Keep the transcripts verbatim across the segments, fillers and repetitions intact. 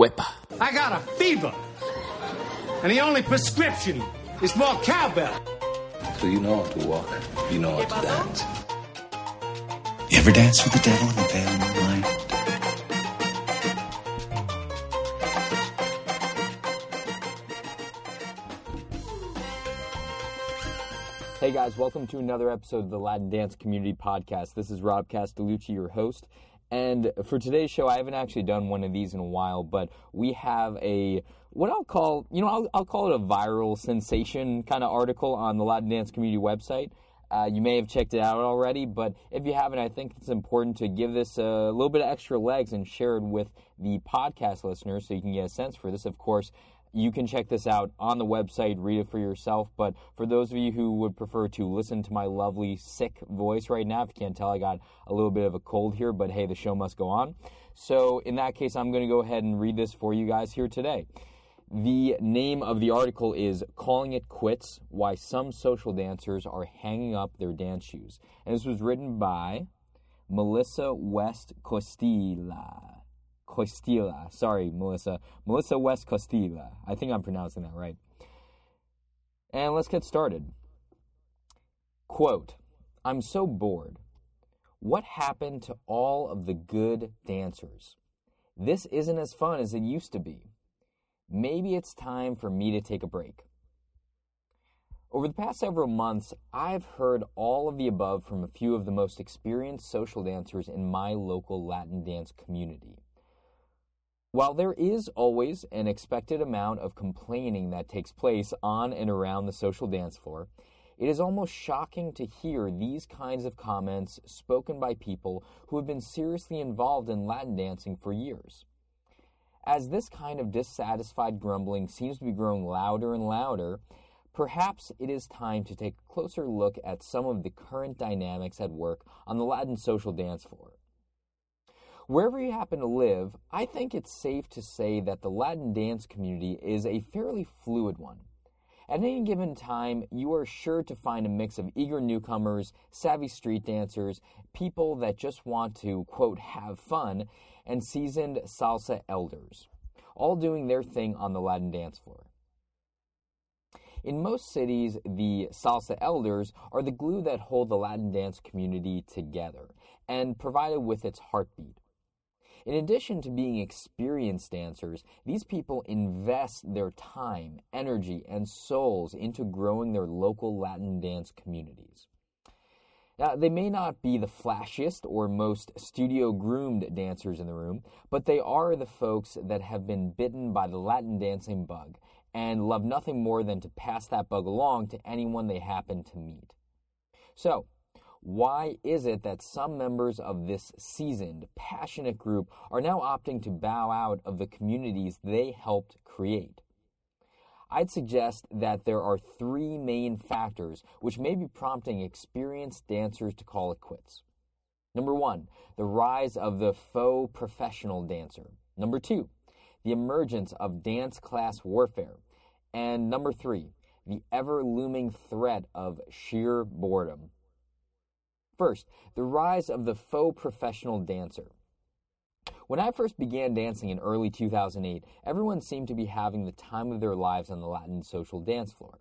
Wepa. I got a fever, and the only prescription is more cowbell. So you know how to walk, you know how to dance. You ever dance with the devil in the pale moonlight? Hey guys, welcome to another episode of the Latin Dance Community Podcast. This is Rob Castellucci, your host. And for today's show, I haven't actually done one of these in a while, but we have a, what I'll call, you know, I'll, I'll call it a viral sensation kind of article on the Latin Dance Community website. Uh, you may have checked it out already, but if you haven't, I think it's important to give this a little bit of extra legs and share it with the podcast listeners so you can get a sense for this, of course. You can check this out on the website, read it for yourself, but for those of you who would prefer to listen to my lovely, sick voice right now, if you can't tell, I got a little bit of a cold here, but hey, the show must go on. So in that case, I'm going to go ahead and read this for you guys here today. The name of the article is Calling It Quits, Why Some Social Dancers Are Hanging Up Their Dance Shoes. And this was written by Melissa West Costilla. Costilla. Sorry, Melissa. Melissa West Costilla. I think I'm pronouncing that right. And let's get started. Quote, I'm so bored. What happened to all of the good dancers? This isn't as fun as it used to be. Maybe it's time for me to take a break. Over the past several months, I've heard all of the above from a few of the most experienced social dancers in my local Latin dance community. While there is always an expected amount of complaining that takes place on and around the social dance floor, it is almost shocking to hear these kinds of comments spoken by people who have been seriously involved in Latin dancing for years. As this kind of dissatisfied grumbling seems to be growing louder and louder, perhaps it is time to take a closer look at some of the current dynamics at work on the Latin social dance floor. Wherever you happen to live, I think it's safe to say that the Latin dance community is a fairly fluid one. At any given time, you are sure to find a mix of eager newcomers, savvy street dancers, people that just want to, quote, have fun, and seasoned salsa elders, all doing their thing on the Latin dance floor. In most cities, the salsa elders are the glue that hold the Latin dance community together and provide it with its heartbeat. In addition to being experienced dancers, these people invest their time, energy, and souls into growing their local Latin dance communities. Now, they may not be the flashiest or most studio-groomed dancers in the room, but they are the folks that have been bitten by the Latin dancing bug and love nothing more than to pass that bug along to anyone they happen to meet. So, why is it that some members of this seasoned, passionate group are now opting to bow out of the communities they helped create? I'd suggest that there are three main factors which may be prompting experienced dancers to call it quits. Number one, the rise of the faux professional dancer. Number two, the emergence of dance class warfare. And number three, the ever-looming threat of sheer boredom. First, the rise of the faux professional dancer. When I first began dancing in early two thousand eight, everyone seemed to be having the time of their lives on the Latin social dance floor.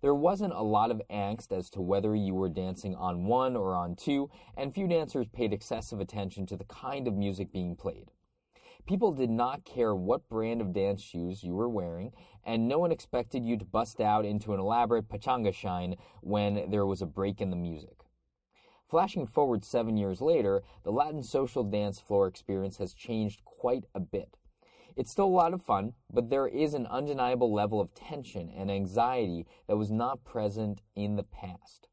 There wasn't a lot of angst as to whether you were dancing on one or on two, and few dancers paid excessive attention to the kind of music being played. People did not care what brand of dance shoes you were wearing, and no one expected you to bust out into an elaborate pachanga shine when there was a break in the music. Flashing forward seven years later, the Latin social dance floor experience has changed quite a bit. It's still a lot of fun, but there is an undeniable level of tension and anxiety that was not present in the past.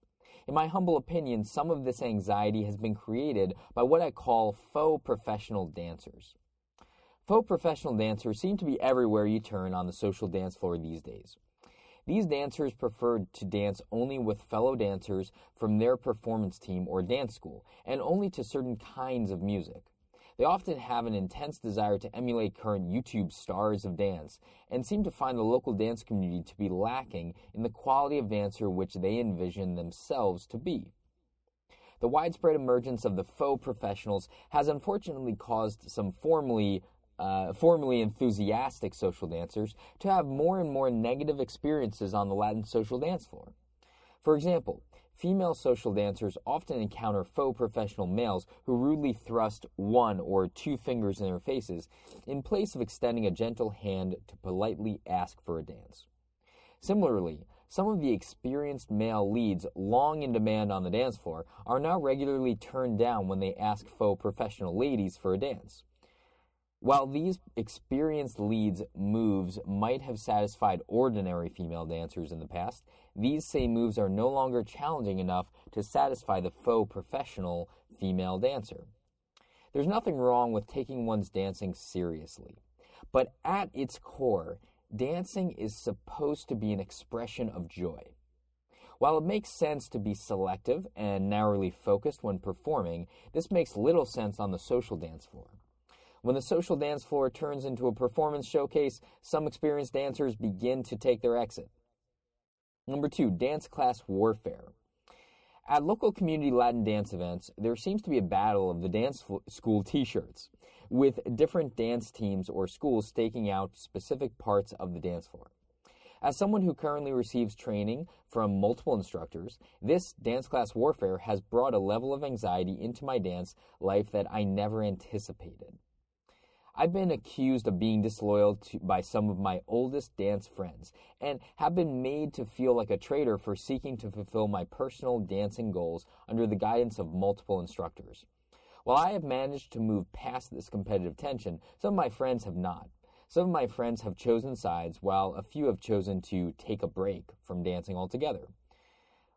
In my humble opinion, some of this anxiety has been created by what I call faux professional dancers. Faux professional dancers seem to be everywhere you turn on the social dance floor these days. These dancers preferred to dance only with fellow dancers from their performance team or dance school, and only to certain kinds of music. They often have an intense desire to emulate current YouTube stars of dance, and seem to find the local dance community to be lacking in the quality of dancer which they envision themselves to be. The widespread emergence of the faux professionals has unfortunately caused some formerly uh, formerly enthusiastic social dancers to have more and more negative experiences on the Latin social dance floor. For example, female social dancers often encounter faux professional males who rudely thrust one or two fingers in their faces in place of extending a gentle hand to politely ask for a dance. Similarly, some of the experienced male leads long in demand on the dance floor are now regularly turned down when they ask faux professional ladies for a dance. While these experienced leads' moves might have satisfied ordinary female dancers in the past, these same moves are no longer challenging enough to satisfy the faux professional female dancer. There's nothing wrong with taking one's dancing seriously, but at its core, dancing is supposed to be an expression of joy. While it makes sense to be selective and narrowly focused when performing, this makes little sense on the social dance floor. When the social dance floor turns into a performance showcase, some experienced dancers begin to take their exit. Number two, dance class warfare. At local community Latin dance events, there seems to be a battle of the dance school t-shirts, with different dance teams or schools staking out specific parts of the dance floor. As someone who currently receives training from multiple instructors, this dance class warfare has brought a level of anxiety into my dance life that I never anticipated. I've been accused of being disloyal to, by some of my oldest dance friends, and have been made to feel like a traitor for seeking to fulfill my personal dancing goals under the guidance of multiple instructors. While I have managed to move past this competitive tension, some of my friends have not. Some of my friends have chosen sides, while a few have chosen to take a break from dancing altogether.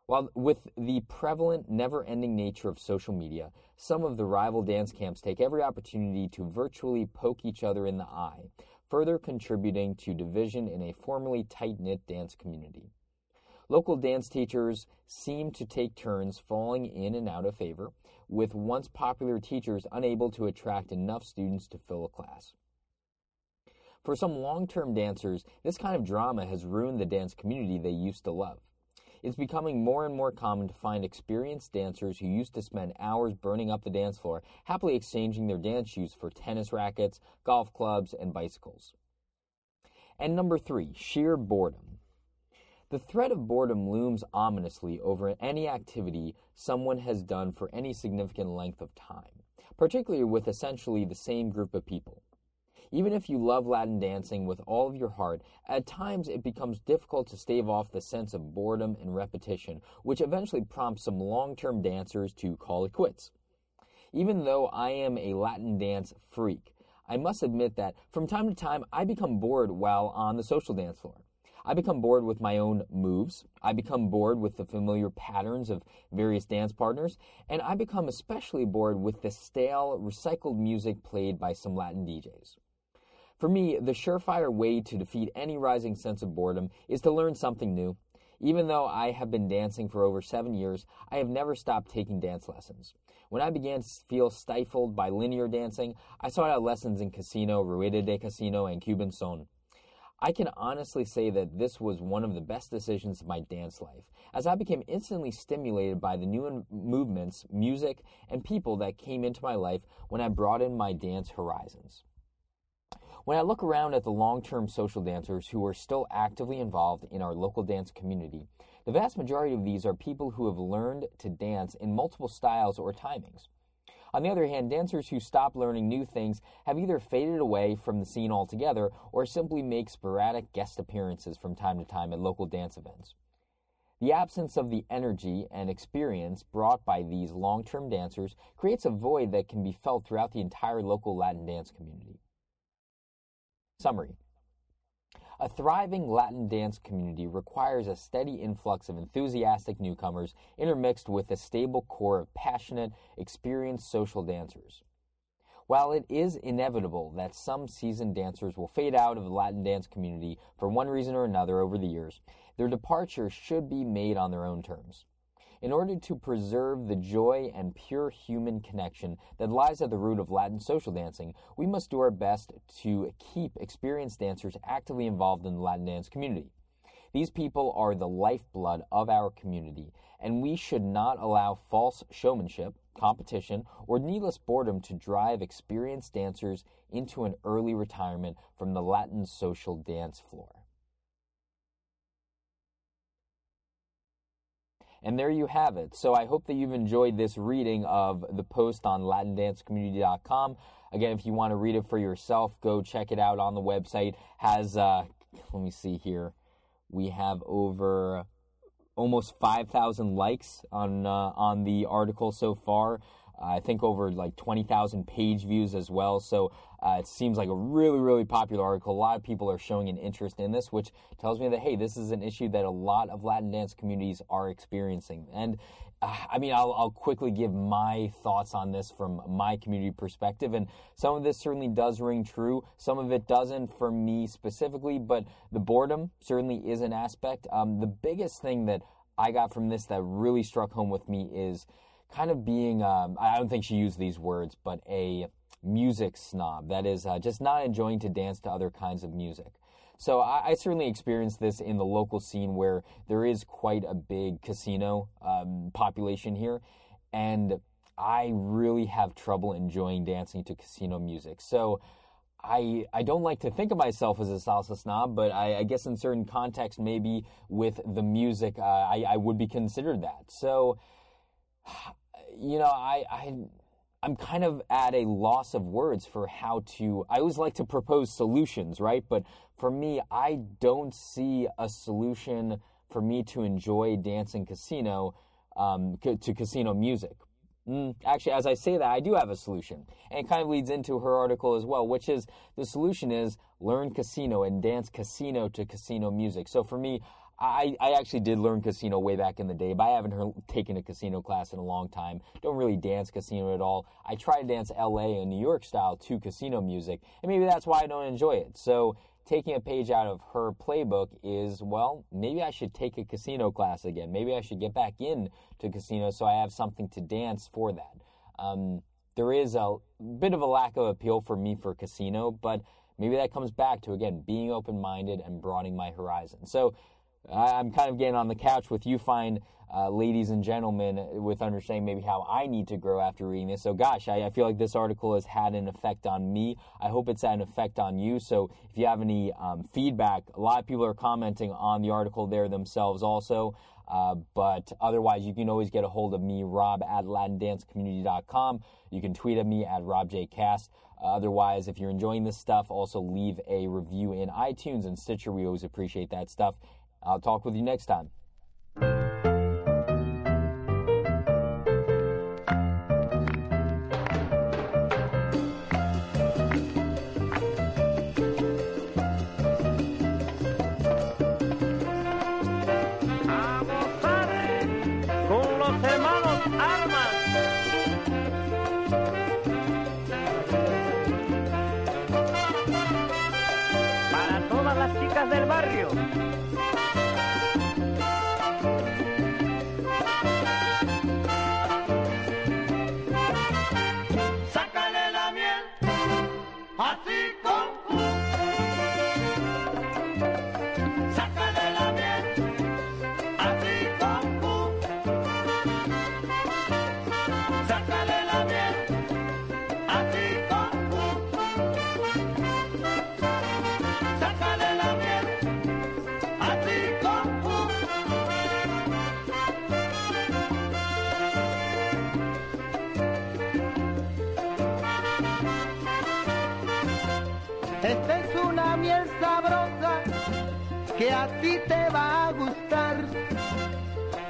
While with the prevalent, never-ending nature of social media, some of the rival dance camps take every opportunity to virtually poke each other in the eye, further contributing to division in a formerly tight-knit dance community. Local dance teachers seem to take turns falling in and out of favor, with once popular teachers unable to attract enough students to fill a class. For some long-term dancers, this kind of drama has ruined the dance community they used to love. It's becoming more and more common to find experienced dancers who used to spend hours burning up the dance floor, happily exchanging their dance shoes for tennis rackets, golf clubs, and bicycles. And number three, sheer boredom. The threat of boredom looms ominously over any activity someone has done for any significant length of time, particularly with essentially the same group of people. Even if you love Latin dancing with all of your heart, at times it becomes difficult to stave off the sense of boredom and repetition, which eventually prompts some long-term dancers to call it quits. Even though I am a Latin dance freak, I must admit that from time to time I become bored while on the social dance floor. I become bored with my own moves, I become bored with the familiar patterns of various dance partners, and I become especially bored with the stale, recycled music played by some Latin D Js. For me, the surefire way to defeat any rising sense of boredom is to learn something new. Even though I have been dancing for over seven years, I have never stopped taking dance lessons. When I began to feel stifled by linear dancing, I sought out lessons in Casino, Rueda de Casino, and Cuban Son. I can honestly say that this was one of the best decisions of my dance life, as I became instantly stimulated by the new movements, music, and people that came into my life when I broadened my dance horizons. When I look around at the long-term social dancers who are still actively involved in our local dance community, the vast majority of these are people who have learned to dance in multiple styles or timings. On the other hand, dancers who stop learning new things have either faded away from the scene altogether or simply make sporadic guest appearances from time to time at local dance events. The absence of the energy and experience brought by these long-term dancers creates a void that can be felt throughout the entire local Latin dance community. Summary. A thriving Latin dance community requires a steady influx of enthusiastic newcomers intermixed with a stable core of passionate, experienced social dancers. While it is inevitable that some seasoned dancers will fade out of the Latin dance community for one reason or another over the years, their departure should be made on their own terms. In order to preserve the joy and pure human connection that lies at the root of Latin social dancing, we must do our best to keep experienced dancers actively involved in the Latin dance community. These people are the lifeblood of our community, and we should not allow false showmanship, competition, or needless boredom to drive experienced dancers into an early retirement from the Latin social dance floor. And there you have it. So I hope that you've enjoyed this reading of the post on Latin Dance Community dot com. Again, if you want to read it for yourself, go check it out on the website. Has, uh, let me see here, we have over almost five thousand likes on uh, on the article so far. I think over like twenty thousand page views as well. So uh, it seems like a really, really popular article. A lot of people are showing an interest in this, which tells me that, hey, this is an issue that a lot of Latin dance communities are experiencing. And uh, I mean, I'll, I'll quickly give my thoughts on this from my community perspective. And some of this certainly does ring true. Some of it doesn't for me specifically, but the boredom certainly is an aspect. Um, the biggest thing that I got from this that really struck home with me is kind of being, um, I don't think she used these words, but a music snob. That is uh, just not enjoying to dance to other kinds of music. So I, I certainly experienced this in the local scene where there is quite a big casino um, population here. And I really have trouble enjoying dancing to casino music. So I, I don't like to think of myself as a salsa snob, but I, I guess in certain contexts, maybe with the music, uh, I, I would be considered that. So you know, I, I, I'm kind of at a loss of words for how to, I always like to propose solutions, right? But for me, I don't see a solution for me to enjoy dancing casino, um, to casino music. Mm, actually, as I say that, I do have a solution. And it kind of leads into her article as well, which is the solution is learn casino and dance casino to casino music. So for me, I, I actually did learn casino way back in the day, but I haven't heard, taken a casino class in a long time. Don't really dance casino at all. I try to dance L A and New York style to casino music, and maybe that's why I don't enjoy it. So taking a page out of her playbook is, well, maybe I should take a casino class again. Maybe I should get back in to casino so I have something to dance for that. Um, there is a bit of a lack of appeal for me for casino, but maybe that comes back to, again, being open-minded and broadening my horizon. So I'm kind of getting on the couch with you fine uh, ladies and gentlemen with understanding maybe how I need to grow after reading this. So gosh, I, I feel like this article has had an effect on me. I hope it's had an effect on you. So if you have any um, feedback, a lot of people are commenting on the article there themselves also. Uh, but otherwise, you can always get a hold of me, Rob, at Latin Dance Community dot com. You can tweet at me at Rob J Cast. Uh, otherwise, if you're enjoying this stuff, also leave a review in iTunes and Stitcher. We always appreciate that stuff. I'll talk with you next time. Que a ti te va a gustar,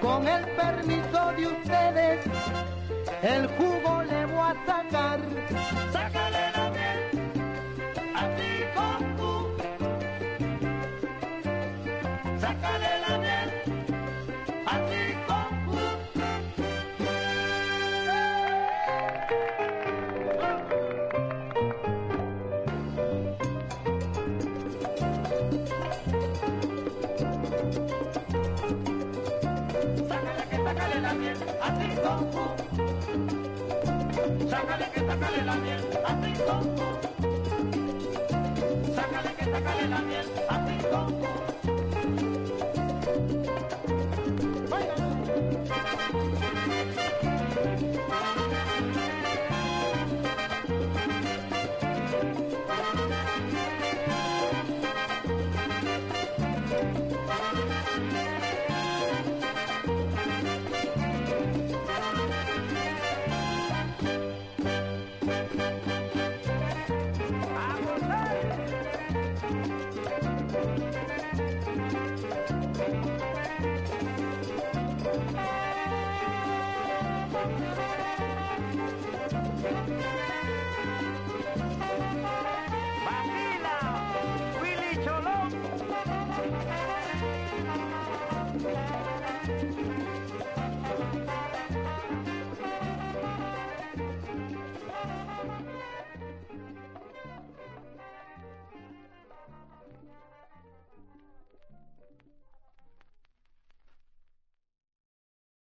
con el permiso de ustedes, el jugo le voy a sacar. ¡Sácale la miel! ¡A ti con tú! ¡Sácale la miel! ¡A ti con sácale que sácale la miel, así como. Sácale que sácale la miel, así como.